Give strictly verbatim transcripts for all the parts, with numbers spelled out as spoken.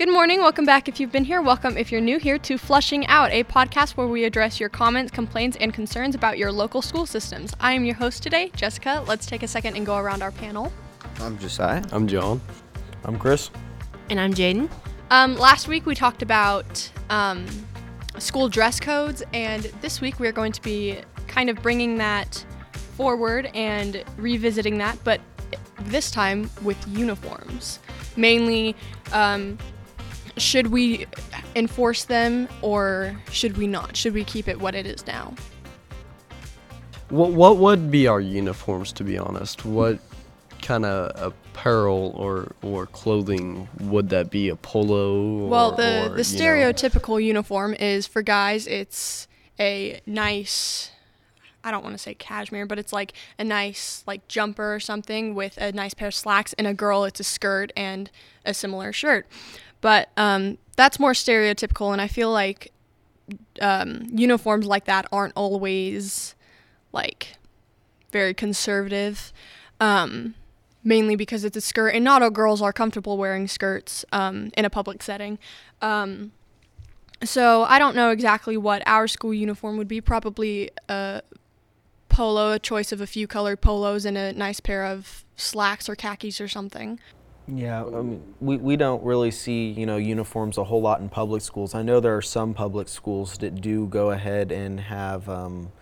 Good morning. Welcome back if you've been here. Welcome if you're new here to Flushing Out, a podcast where we address your comments, complaints, and concerns about your local school systems. I am your host today, Jessica. Let's take a second and go around our panel. I'm Josiah. I'm John. I'm Chris. And I'm Jaden. Um, last week we talked about um, school dress codes, and this week we're going to be kind of bringing that forward and revisiting that, but this time with uniforms. Mainly, um, should we enforce them or should we not? Should we keep it what it is now? What what would be our uniforms, to be honest? What kind of apparel or, or clothing would that be? A polo? Or, well, the, or, the stereotypical know. uniform is, for guys, it's a nice, I don't want to say cashmere, but it's like a nice like jumper or something with a nice pair of slacks, and a girl, it's a skirt and a similar shirt. But um, that's more stereotypical, and I feel like um, uniforms like that aren't always like very conservative, um, mainly because it's a skirt, and not all girls are comfortable wearing skirts um, in a public setting. Um, so I don't know exactly what our school uniform would be. Probably a polo, a choice of a few colored polos, and a nice pair of slacks or khakis or something. Yeah, I mean, we, we don't really see, you know, uniforms a whole lot in public schools. I know there are some public schools that do go ahead and have, um,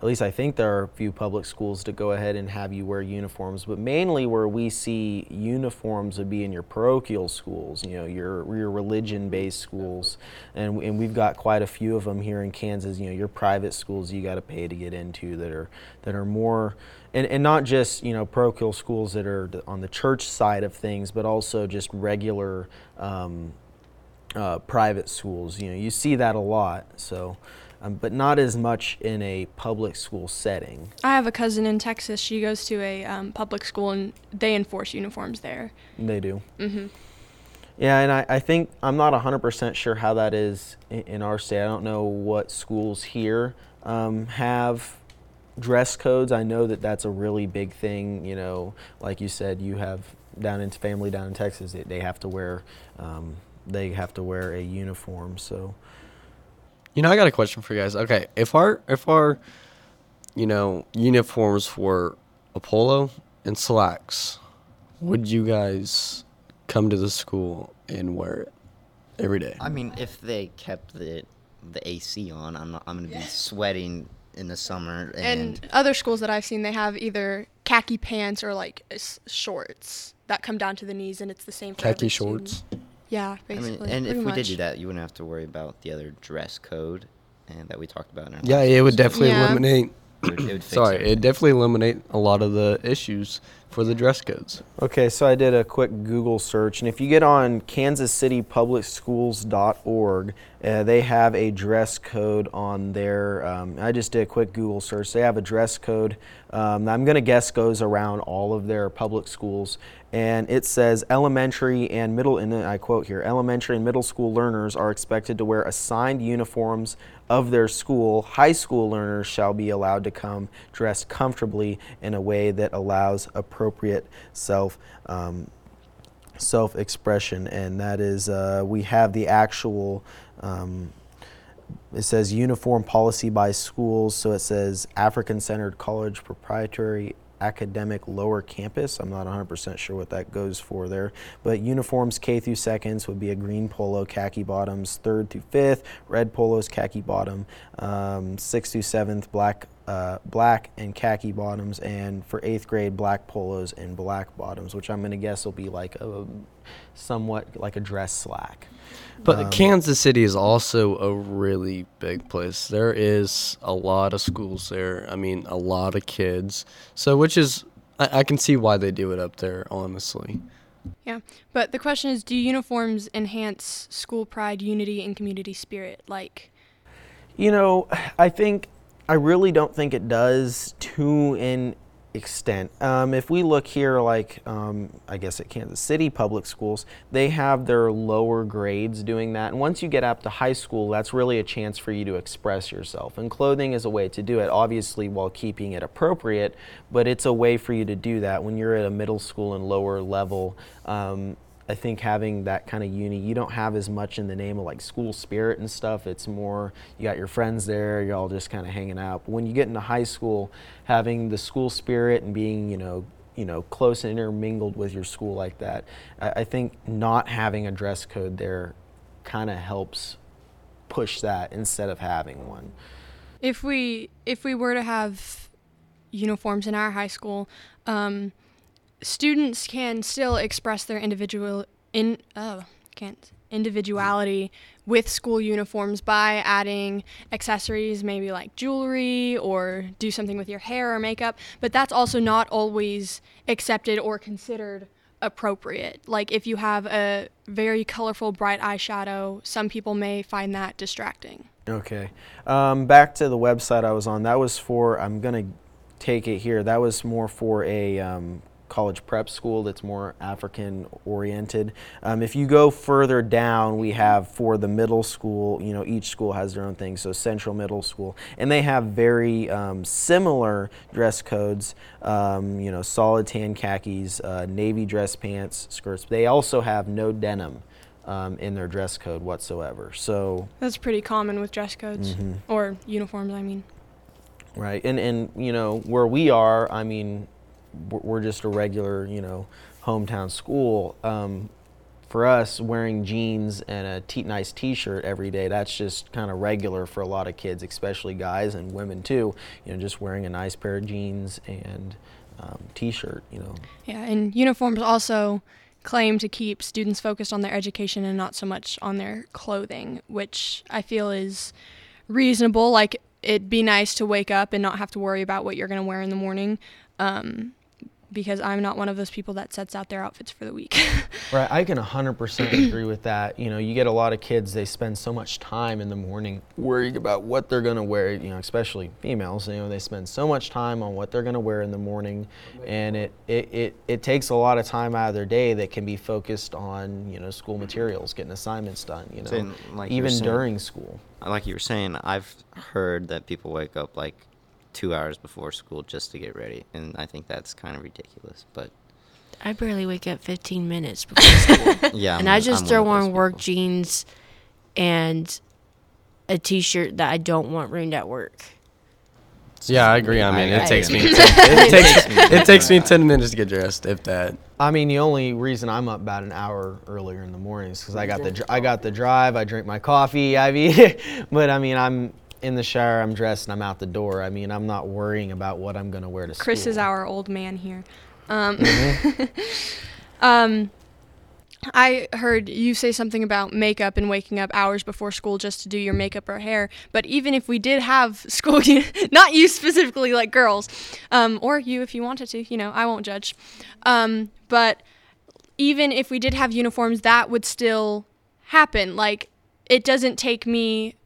at least I think there are a few public schools that go ahead and have you wear uniforms, but mainly where we see uniforms would be in your parochial schools, you know, your your religion-based schools, and and we've got quite a few of them here in Kansas, you know, your private schools you got to pay to get into that are that are more... And, and not just, you know, parochial schools that are on the church side of things, but also just regular um, uh, private schools. You know, you see that a lot, so, um, but not as much in a public school setting. I have a cousin in Texas. She goes to a um, public school, and they enforce uniforms there. They do. Mm-hmm. Yeah, and I, I think I'm not one hundred percent sure how that is in, in our state. I don't know what schools here um, have dress codes. I know that that's a really big thing, you know, like you said, you have down in family down in Texas, they, they have to wear, um, they have to wear a uniform, so. You know, I got a question for you guys. Okay, if our, if our, you know, uniforms were a polo and slacks, would you guys come to the school and wear it every day? I mean, if they kept the the A C on, I'm, not, I'm going to be sweating in the summer. And, and other schools that I've seen, they have either khaki pants or like shorts that come down to the knees, and it's the same for khaki shorts student. Yeah, basically. I mean, and if we much. did do that, you wouldn't have to worry about the other dress code and that we talked about in our yeah it would definitely yeah. eliminate it would, it would sorry everything. It definitely eliminate a lot of the issues for the dress codes. Okay, so I did a quick Google search, and if you get on kansas city public schools dot org, uh, they have a dress code on their, um, I just did a quick Google search, they have a dress code, um, I'm going to guess goes around all of their public schools, and it says elementary and middle, and I quote here, elementary and middle school learners are expected to wear assigned uniforms of their school. High school learners shall be allowed to come dressed comfortably in a way that allows appropriate appropriate self um, self expression, and that is uh, we have the actual. Um, it says uniform policy by schools, so it says African-centered college proprietary academic lower campus. I'm not one hundred percent sure what that goes for there, but uniforms K through seconds would be a green polo, khaki bottoms, third through fifth, red polos, khaki bottom, um, sixth through seventh, black. Uh, black and khaki bottoms, and for eighth grade, black polos and black bottoms, which I'm going to guess will be like a somewhat like a dress slack. But um, Kansas City is also a really big place. There is a lot of schools there. I mean, a lot of kids. So, which is, I, I can see why they do it up there, honestly. Yeah, but the question is, do uniforms enhance school pride, unity, and community spirit? Like, you know, I think. I really don't think it does to an extent. Um, if we look here, like, um, I guess at Kansas City Public Schools, they have their lower grades doing that. And once you get up to high school, that's really a chance for you to express yourself. And clothing is a way to do it, obviously while keeping it appropriate, but it's a way for you to do that when you're at a middle school and lower level. Um, I think having that kind of uni, you don't have as much in the name of like school spirit and stuff. It's more, you got your friends there, you're all just kind of hanging out. But when you get into high school, having the school spirit and being, you know, you know, close and intermingled with your school like that, I, I think not having a dress code there kind of helps push that instead of having one. If we if we were to have uniforms in our high school, um, students can still express their individual in oh can't individuality with school uniforms by adding accessories, maybe like jewelry, or do something with your hair or makeup. But that's also not always accepted or considered appropriate. Like if you have a very colorful, bright eyeshadow, some people may find that distracting. Okay. Um, back to the website I was on. That was for, I'm going to take it here, that was more for a um, college prep school that's more African oriented. Um, if you go further down, we have for the middle school, you know, each school has their own thing. So Central Middle School, and they have very um, similar dress codes, um, you know, solid tan khakis, uh, navy dress pants, skirts. They also have no denim Um, in their dress code whatsoever. So that's pretty common with dress codes, mm-hmm. or uniforms, I mean. Right, and and you know where we are, I mean, we're just a regular, you know, hometown school. Um, for us, wearing jeans and a t- nice t-shirt every day, that's just kind of regular for a lot of kids, especially guys and women too. You know, just wearing a nice pair of jeans and um, t-shirt. You know. Yeah, and uniforms also claim to keep students focused on their education and not so much on their clothing, which I feel is reasonable. Like, it'd be nice to wake up and not have to worry about what you're going to wear in the morning, um, because I'm not one of those people that sets out their outfits for the week. Right, I can one hundred percent agree with that. You know, you get a lot of kids, they spend so much time in the morning worrying about what they're going to wear, you know, especially females, you know, they spend so much time on what they're going to wear in the morning, and it, it, it, it takes a lot of time out of their day that can be focused on, you know, school materials, getting assignments done, you know, so, like even saying, during school. Like you were saying, I've heard that people wake up like two hours before school just to get ready, and I think that's kind of ridiculous. But I barely wake up fifteen minutes before school. Yeah, I'm and one, I just I'm throw on work people. jeans and a t-shirt that I don't want ruined at work. Yeah, I agree. I mean, I, it, I, takes I, me, it takes me it takes me ten minutes to get dressed, if that. I mean, the only reason I'm up about an hour earlier in the morning is because I got the I got the drive. I drink my coffee. I mean, but I mean, I'm in the shower, I'm dressed, and I'm out the door. I mean, I'm not worrying about what I'm gonna wear to school. Chris is our old man here. Um, mm-hmm. um, I heard you say something about makeup and waking up hours before school just to do your makeup or hair. But even if we did have school, not you specifically, like girls, um, or you if you wanted to, you know, I won't judge. Um, but even if we did have uniforms, that would still happen. Like, it doesn't take me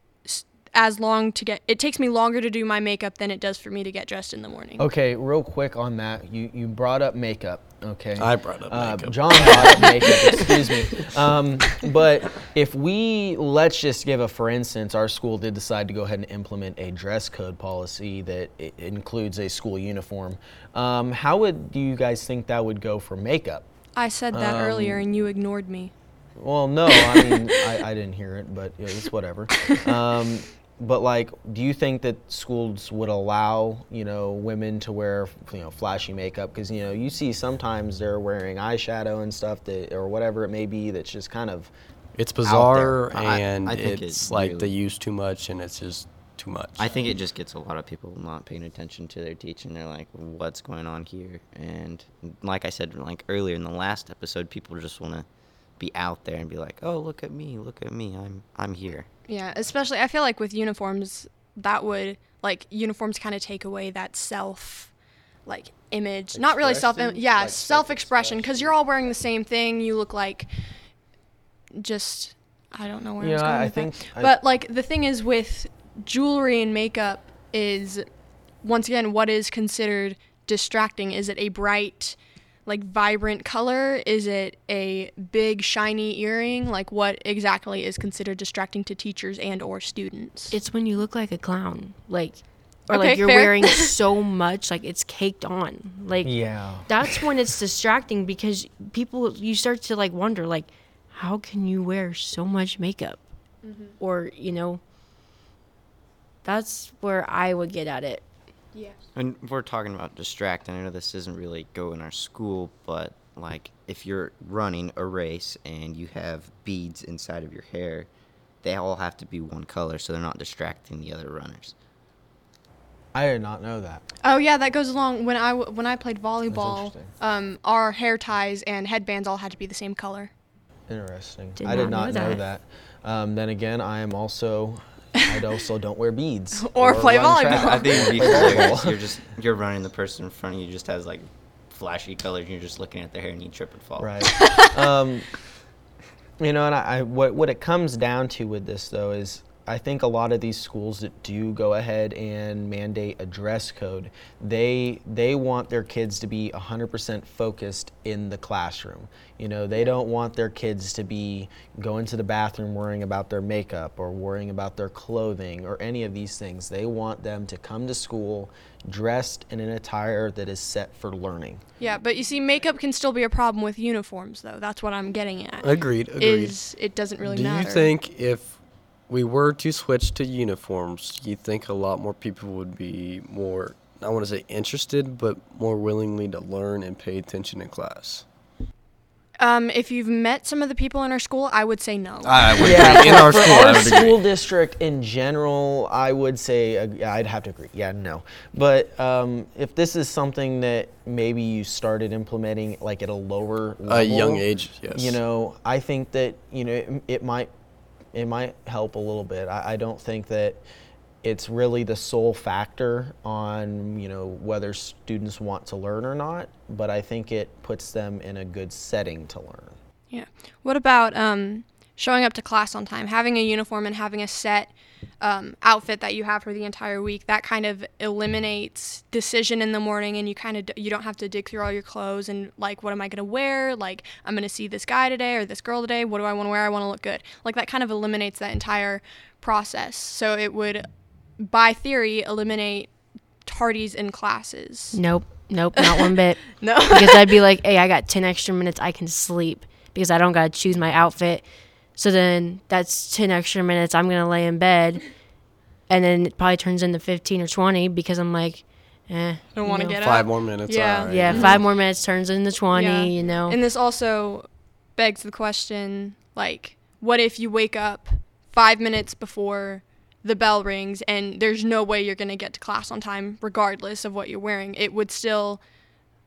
as long to get, it takes me longer to do my makeup than it does for me to get dressed in the morning. Okay, real quick on that, you you brought up makeup, okay? I brought up uh, makeup. John brought up makeup, excuse me. Um, but if we, let's just give a for instance, our school did decide to go ahead and implement a dress code policy that it includes a school uniform. Um, how would do you guys think that would go for makeup? I said that um, earlier and you ignored me. Well, no, I mean, I, I didn't hear it, but it's whatever. Um, But like, do you think that schools would allow, you know, women to wear, you know, flashy makeup? Because, you know, you see sometimes they're wearing eyeshadow and stuff that, or whatever it may be, that's just kind of, it's bizarre, and I, I it's, it's like really, they use too much, and it's just too much. I think it just gets a lot of people not paying attention to their teaching. They're like, what's going on here? And like I said, like earlier in the last episode, people just want to be out there and be like, oh, look at me, look at me, I'm I'm here. Yeah, especially I feel like with uniforms, that would, like, uniforms kind of take away that self, like, image. Expressing, not really self, im- yeah, like self-expression, because you're all wearing the same thing. You look like just, I don't know where yeah, I was going I with think that. I but, like, the thing is with jewelry and makeup is, once again, what is considered distracting? Is it a bright, like, vibrant color? Is it a big shiny earring? Like, what exactly is considered distracting to teachers and or students? It's when you look like a clown. Like, or okay, like you're fair. wearing so much, like it's caked on. Like, yeah, that's when it's distracting because people, you start to like wonder, like, how can you wear so much makeup? Mm-hmm. Or, you know, that's where I would get at it. Yeah. And we're talking about distract. I know this isn't really go in our school, but like if you're running a race and you have beads inside of your hair, they all have to be one color so they're not distracting the other runners. I did not know that. Oh yeah, that goes along. When I when I played volleyball, um, our hair ties and headbands all had to be the same color. Interesting. Did I did not know, know that. that. Um, then again, I am also. I also don't wear beads or, or play volleyball. I think because you're just you're running. The person in front of you just has like flashy colors, and you're just looking at their hair, and you trip and fall. Right. um, you know, and I, I what what it comes down to with this though is, I think a lot of these schools that do go ahead and mandate a dress code, they they want their kids to be one hundred percent focused in the classroom. You know, they don't want their kids to be going to the bathroom worrying about their makeup or worrying about their clothing or any of these things. They want them to come to school dressed in an attire that is set for learning. Yeah, but you see, makeup can still be a problem with uniforms, though. That's what I'm getting at. Agreed, agreed. Is, it doesn't really do matter. Do you think if we were to switch to uniforms, you think a lot more people would be more, I want to say interested, but more willingly to learn and pay attention in class? Um, if you've met some of the people in our school, I would say no. I would yeah, agree. In our school, our school district in general, I would say uh, I'd have to agree. Yeah, no. But um, if this is something that maybe you started implementing like at a lower level, a young age, yes. You know, I think that you know it, it might. It might help a little bit. I, I don't think that it's really the sole factor on, you know, whether students want to learn or not, but I think it puts them in a good setting to learn. Yeah. What about um, showing up to class on time, having a uniform and having a set um, outfit that you have for the entire week? That kind of eliminates decision in the morning, and you kind of you don't have to dig through all your clothes and like, what am I going to wear? Like, I'm going to see this guy today or this girl today. What do I want to wear? I want to look good. Like, that kind of eliminates that entire process. So it would, by theory, eliminate tardies in classes. Nope. Nope. Not one bit. No. Because I'd be like, hey, I got ten extra minutes. I can sleep because I don't got to choose my outfit. So then that's ten extra minutes I'm going to lay in bed, and then it probably turns into fifteen or twenty because I'm like, eh. I don't want to get up. Five more minutes. Yeah, right. yeah mm-hmm. Five more minutes turns into twenty, yeah. you know. And this also begs the question, like, what if you wake up five minutes before the bell rings and there's no way you're going to get to class on time regardless of what you're wearing? It would still,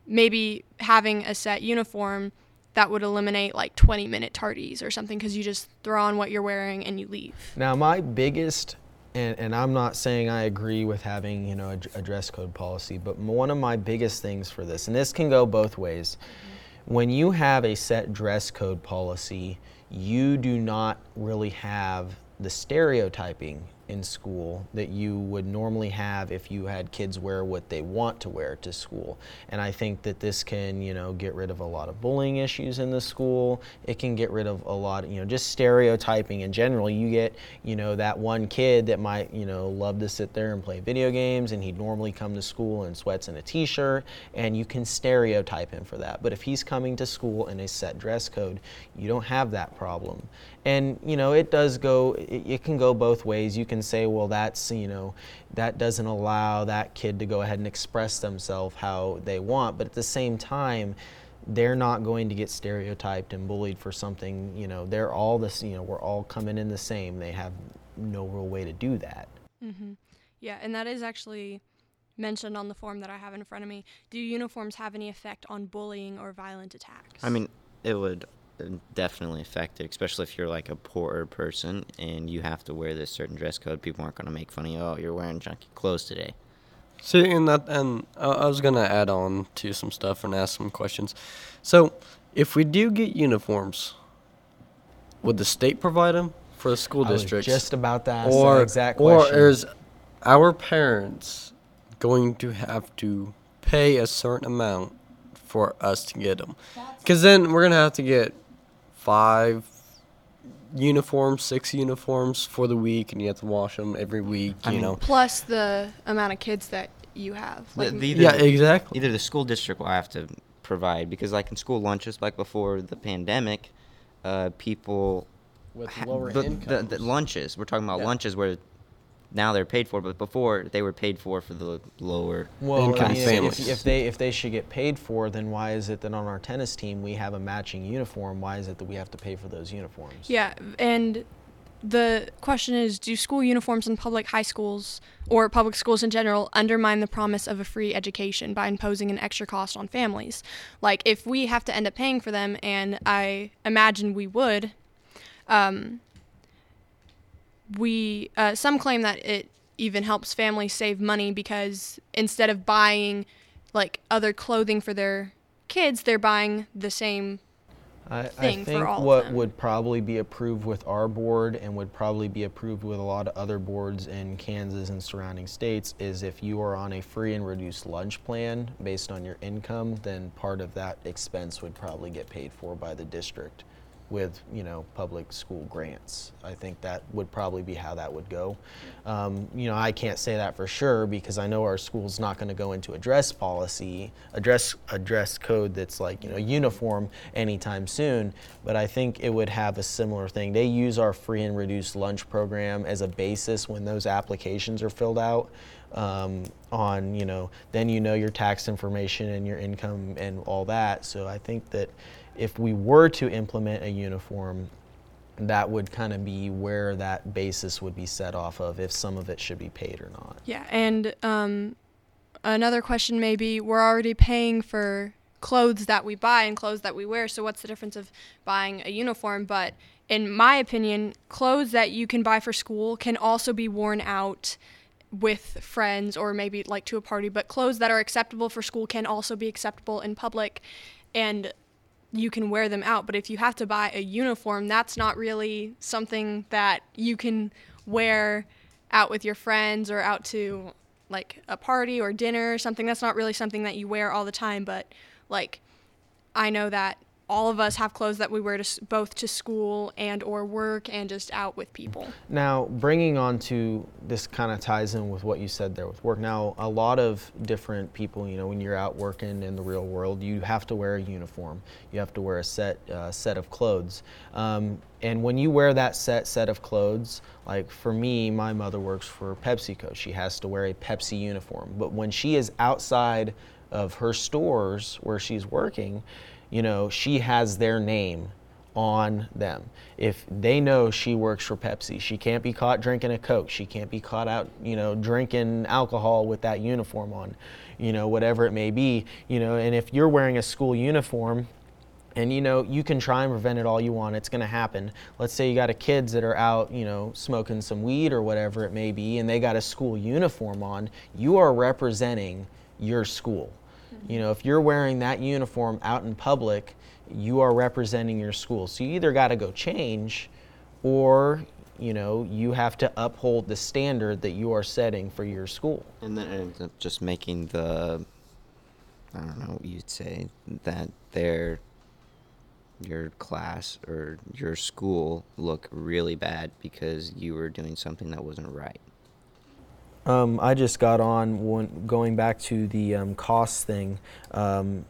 maybe having a set uniform, that would eliminate like twenty minute tardies or something because you just throw on what you're wearing and you leave. Now my biggest, and, and I'm not saying I agree with having, you know, a, a dress code policy, but one of my biggest things for this, and this can go both ways. Mm-hmm. When you have a set dress code policy, you do not really have the stereotyping in school that you would normally have if you had kids wear what they want to wear to school. And I think that this can, you know, get rid of a lot of bullying issues in the school. It can get rid of a lot, you know, just stereotyping in general. You get, you know, that one kid that might, you know, love to sit there and play video games, and he'd normally come to school in sweats and a t-shirt, and you can stereotype him for that. But if he's coming to school in a set dress code, you don't have that problem. And, you know, it does go, it, it can go both ways. You can say, well, that's, you know, that doesn't allow that kid to go ahead and express themselves how they want. But at the same time, they're not going to get stereotyped and bullied for something, you know, they're all this, you know, we're all coming in the same. They have no real way to do that. Mm-hmm. Yeah, and that is actually mentioned on the form that I have in front of me. Do uniforms have any effect on bullying or violent attacks? I mean, it would definitely affect it, especially if you're like a poorer person and you have to wear this certain dress code. People aren't going to make fun of you. Oh, you're wearing junky clothes today. See, and that, and I was going to add on to some stuff and ask some questions. So, if we do get uniforms, would the state provide them for the school districts? I was just about to ask that exact question. Or is our parents going to have to pay a certain amount for us to get them? Because then we're going to have to get five uniforms, six uniforms for the week, and you have to wash them every week, you I mean, know. Plus the amount of kids that you have. Like the, the, either, yeah, exactly. Either the school district will have to provide, because like in school lunches, like before the pandemic, uh, people... With ha- lower incomes. The, the lunches, we're talking about yeah. lunches where... Now they're paid for, but before they were paid for for the lower well, income I mean, families. If, if they if they should get paid for, then why is it that on our tennis team we have a matching uniform? Why is it that we have to pay for those uniforms? Yeah, and the question is, do school uniforms in public high schools or public schools in general undermine the promise of a free education by imposing an extra cost on families? Like if we have to end up paying for them, and I imagine we would. Um, We uh, some claim that it even helps families save money because instead of buying like other clothing for their kids, they're buying the same I, thing I think for all what of them. Would probably be approved with our board and would probably be approved with a lot of other boards in Kansas and surrounding states is if you are on a free and reduced lunch plan based on your income, then part of that expense would probably get paid for by the district. With, you know, public school grants. I think that would probably be how that would go. Um, you know, I can't say that for sure because I know our school's not going to go into a dress policy, a dress, a dress code that's like, you know, uniform anytime soon, but I think it would have a similar thing. They use our free and reduced lunch program as a basis when those applications are filled out. Um, on, you know, then you know your tax information and your income and all that. So I think that if we were to implement a uniform, that would kind of be where that basis would be set off of if some of it should be paid or not. Yeah, and um, another question may be, we're already paying for clothes that we buy and clothes that we wear, so what's the difference of buying a uniform? But in my opinion, clothes that you can buy for school can also be worn out with friends or maybe like to a party, but clothes that are acceptable for school can also be acceptable in public, and you can wear them out. But if you have to buy a uniform, that's not really something that you can wear out with your friends or out to like a party or dinner or something. That's not really something that you wear all the time, but like I know that all of us have clothes that we wear to both to school and or work and just out with people. Now, bringing on to this kind of ties in with what you said there with work. Now, a lot of different people, you know, when you're out working in the real world, you have to wear a uniform. You have to wear a set uh, set of clothes. Um, and when you wear that set set of clothes, like for me, my mother works for PepsiCo. She has to wear a Pepsi uniform. But when she is outside of her stores where she's working, you know, she has their name on them. If they know she works for Pepsi, she can't be caught drinking a Coke. She can't be caught out, you know, drinking alcohol with that uniform on, you know, whatever it may be, you know. And if you're wearing a school uniform, and you know, you can try and prevent it all you want, it's gonna happen. Let's say you got a kids that are out, you know, smoking some weed or whatever it may be, and they got a school uniform on, you are representing your school. You know, if you're wearing that uniform out in public, you are representing your school. So you either got to go change or, you know, you have to uphold the standard that you are setting for your school. And then it ends up just making the, I don't know, you'd say that their, your class or your school look really bad because you were doing something that wasn't right. Um, I just got on one, going back to the um, cost thing, um,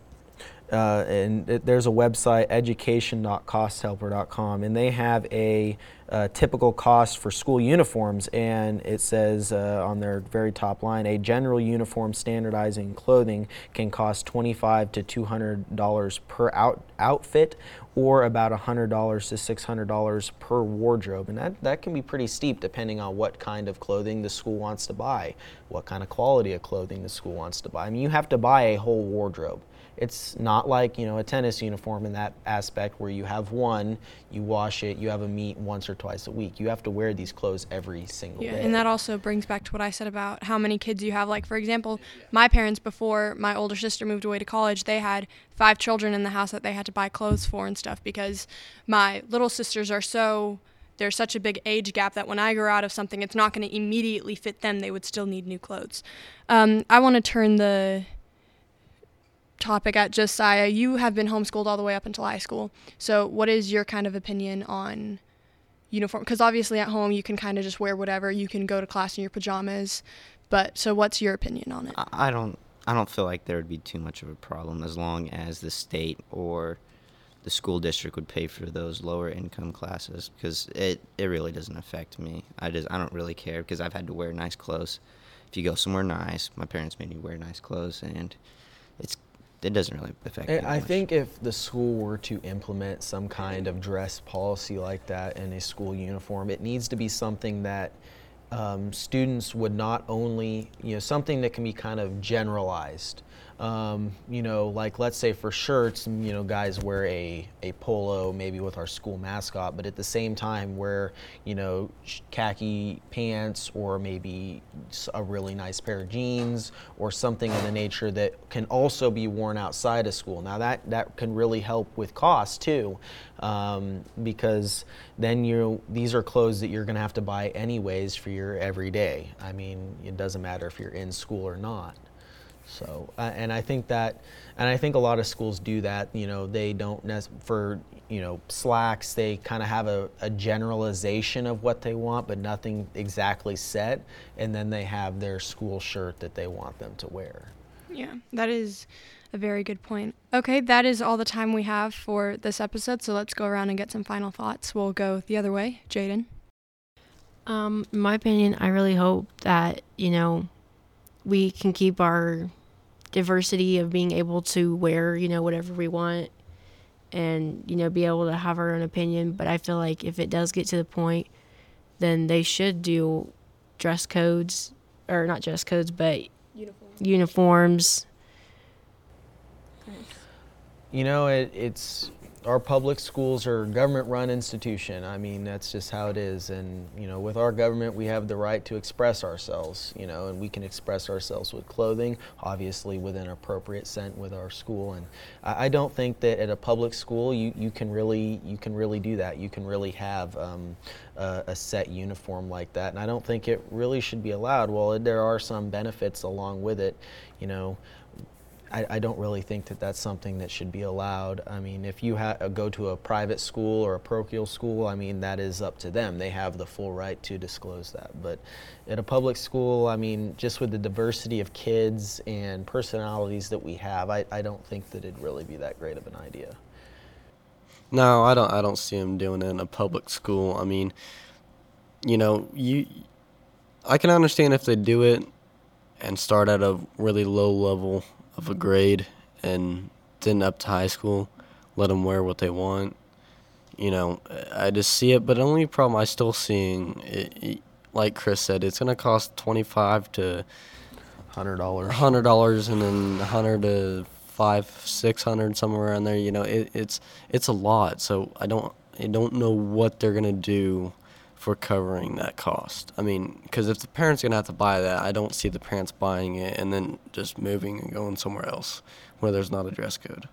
uh, and it, there's a website, education dot cost helper dot com, and they have a, a typical cost for school uniforms, and it says uh, on their very top line, a general uniform standardizing clothing can cost twenty-five dollars to two hundred dollars per out, outfit, or about one hundred dollars to six hundred dollars per wardrobe. And that, that can be pretty steep depending on what kind of clothing the school wants to buy, what kind of quality of clothing the school wants to buy. I mean, you have to buy a whole wardrobe. It's not like, you know, a tennis uniform in that aspect where you have one, you wash it, you have a meet once or twice a week. You have to wear these clothes every single yeah, day. And that also brings back to what I said about how many kids you have. Like, for example, my parents, before my older sister moved away to college, they had five children in the house that they had to buy clothes for and stuff because my little sisters are so, there's such a big age gap that when I grow out of something, it's not going to immediately fit them. They would still need new clothes. Um, I want to turn the topic at Josiah. You have been homeschooled all the way up until high school. So what is your kind of opinion on uniform? Because obviously at home you can kind of just wear whatever. You can go to class in your pajamas. But so what's your opinion on it? I don't I don't feel like there would be too much of a problem as long as the state or the school district would pay for those lower income classes, because it, it really doesn't affect me. I just I don't really care because I've had to wear nice clothes. If you go somewhere nice, my parents made me wear nice clothes, and it's it doesn't really affect me. I think if the school were to implement some kind of dress policy like that in a school uniform, it needs to be something that um, students would not only, you know, something that can be kind of generalized. Um, you know, like let's say for shirts, you know, guys wear a, a polo maybe with our school mascot, but at the same time wear, you know, khaki pants or maybe a really nice pair of jeans or something of the nature that can also be worn outside of school. Now that, that can really help with cost too, um, because then you these are clothes that you're going to have to buy anyways for your everyday. I mean, it doesn't matter if you're in school or not. So, uh, and I think that, and I think a lot of schools do that, you know, they don't, nec- for, you know, slacks, they kind of have a, a generalization of what they want, but nothing exactly set, and then they have their school shirt that they want them to wear. Yeah, that is a very good point. Okay, that is all the time we have for this episode, so let's go around and get some final thoughts. We'll go the other way. Jaden? Um, in my opinion, I really hope that, you know, we can keep our diversity of being able to wear, you know, whatever we want and, you know, be able to have our own opinion. But I feel like if it does get to the point, then they should do dress codes, or not dress codes, but uniforms. uniforms. You know, it, it's... our public schools are a government-run institution. I mean, that's just how it is. And, you know, with our government, we have the right to express ourselves, you know, and we can express ourselves with clothing, obviously within appropriate scent with our school. And I, I don't think that at a public school, you, you can really you can really do that. You can really have um, a, a set uniform like that. And I don't think it really should be allowed. While there are some benefits along with it, you know, I, I don't really think that that's something that should be allowed. I mean, if you ha- go to a private school or a parochial school, I mean, that is up to them. They have the full right to disclose that. But at a public school, I mean, just with the diversity of kids and personalities that we have, I, I don't think that it'd really be that great of an idea. No, I don't, I don't see them doing it in a public school. I mean, you know, you, I can understand if they do it and start at a really low level of a grade and then up to high school, let them wear what they want. You know, I just see it, but the only problem I still seeing, it, like Chris said, it's going to cost twenty-five to one hundred dollars one hundred dollars and then one hundred to five hundred, six hundred, somewhere around there. You know, it, it's it's a lot, so I don't I don't know what they're going to do for covering that cost. I mean, because if the parents are going to have to buy that, I don't see the parents buying it and then just moving and going somewhere else where there's not a dress code.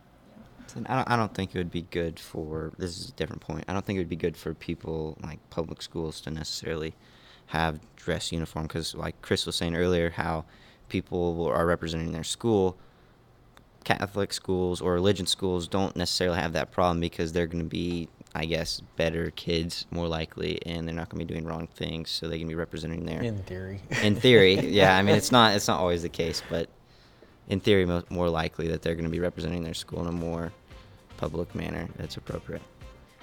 I don't, I don't think it would be good for, this is a different point, I don't think it would be good for people like public schools to necessarily have dress uniform, because like Chris was saying earlier, how people are representing their school, Catholic schools or religion schools don't necessarily have that problem because they're going to be, I guess, better kids more likely, and they're not going to be doing wrong things, so they can be representing their... In theory. In theory, yeah. I mean, it's not it's not always the case, but in theory, mo- more likely that they're going to be representing their school in a more public manner that's appropriate.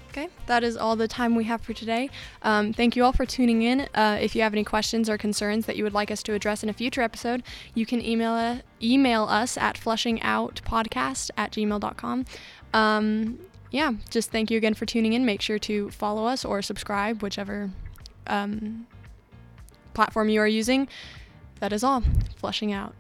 Okay, that is all the time we have for today. Um, thank you all for tuning in. Uh, if you have any questions or concerns that you would like us to address in a future episode, you can email, uh, email us at flushing out podcast at gmail dot com. Um... Yeah, just thank you again for tuning in. Make sure to follow us or subscribe, whichever um, platform you are using. That is all. Flushing out.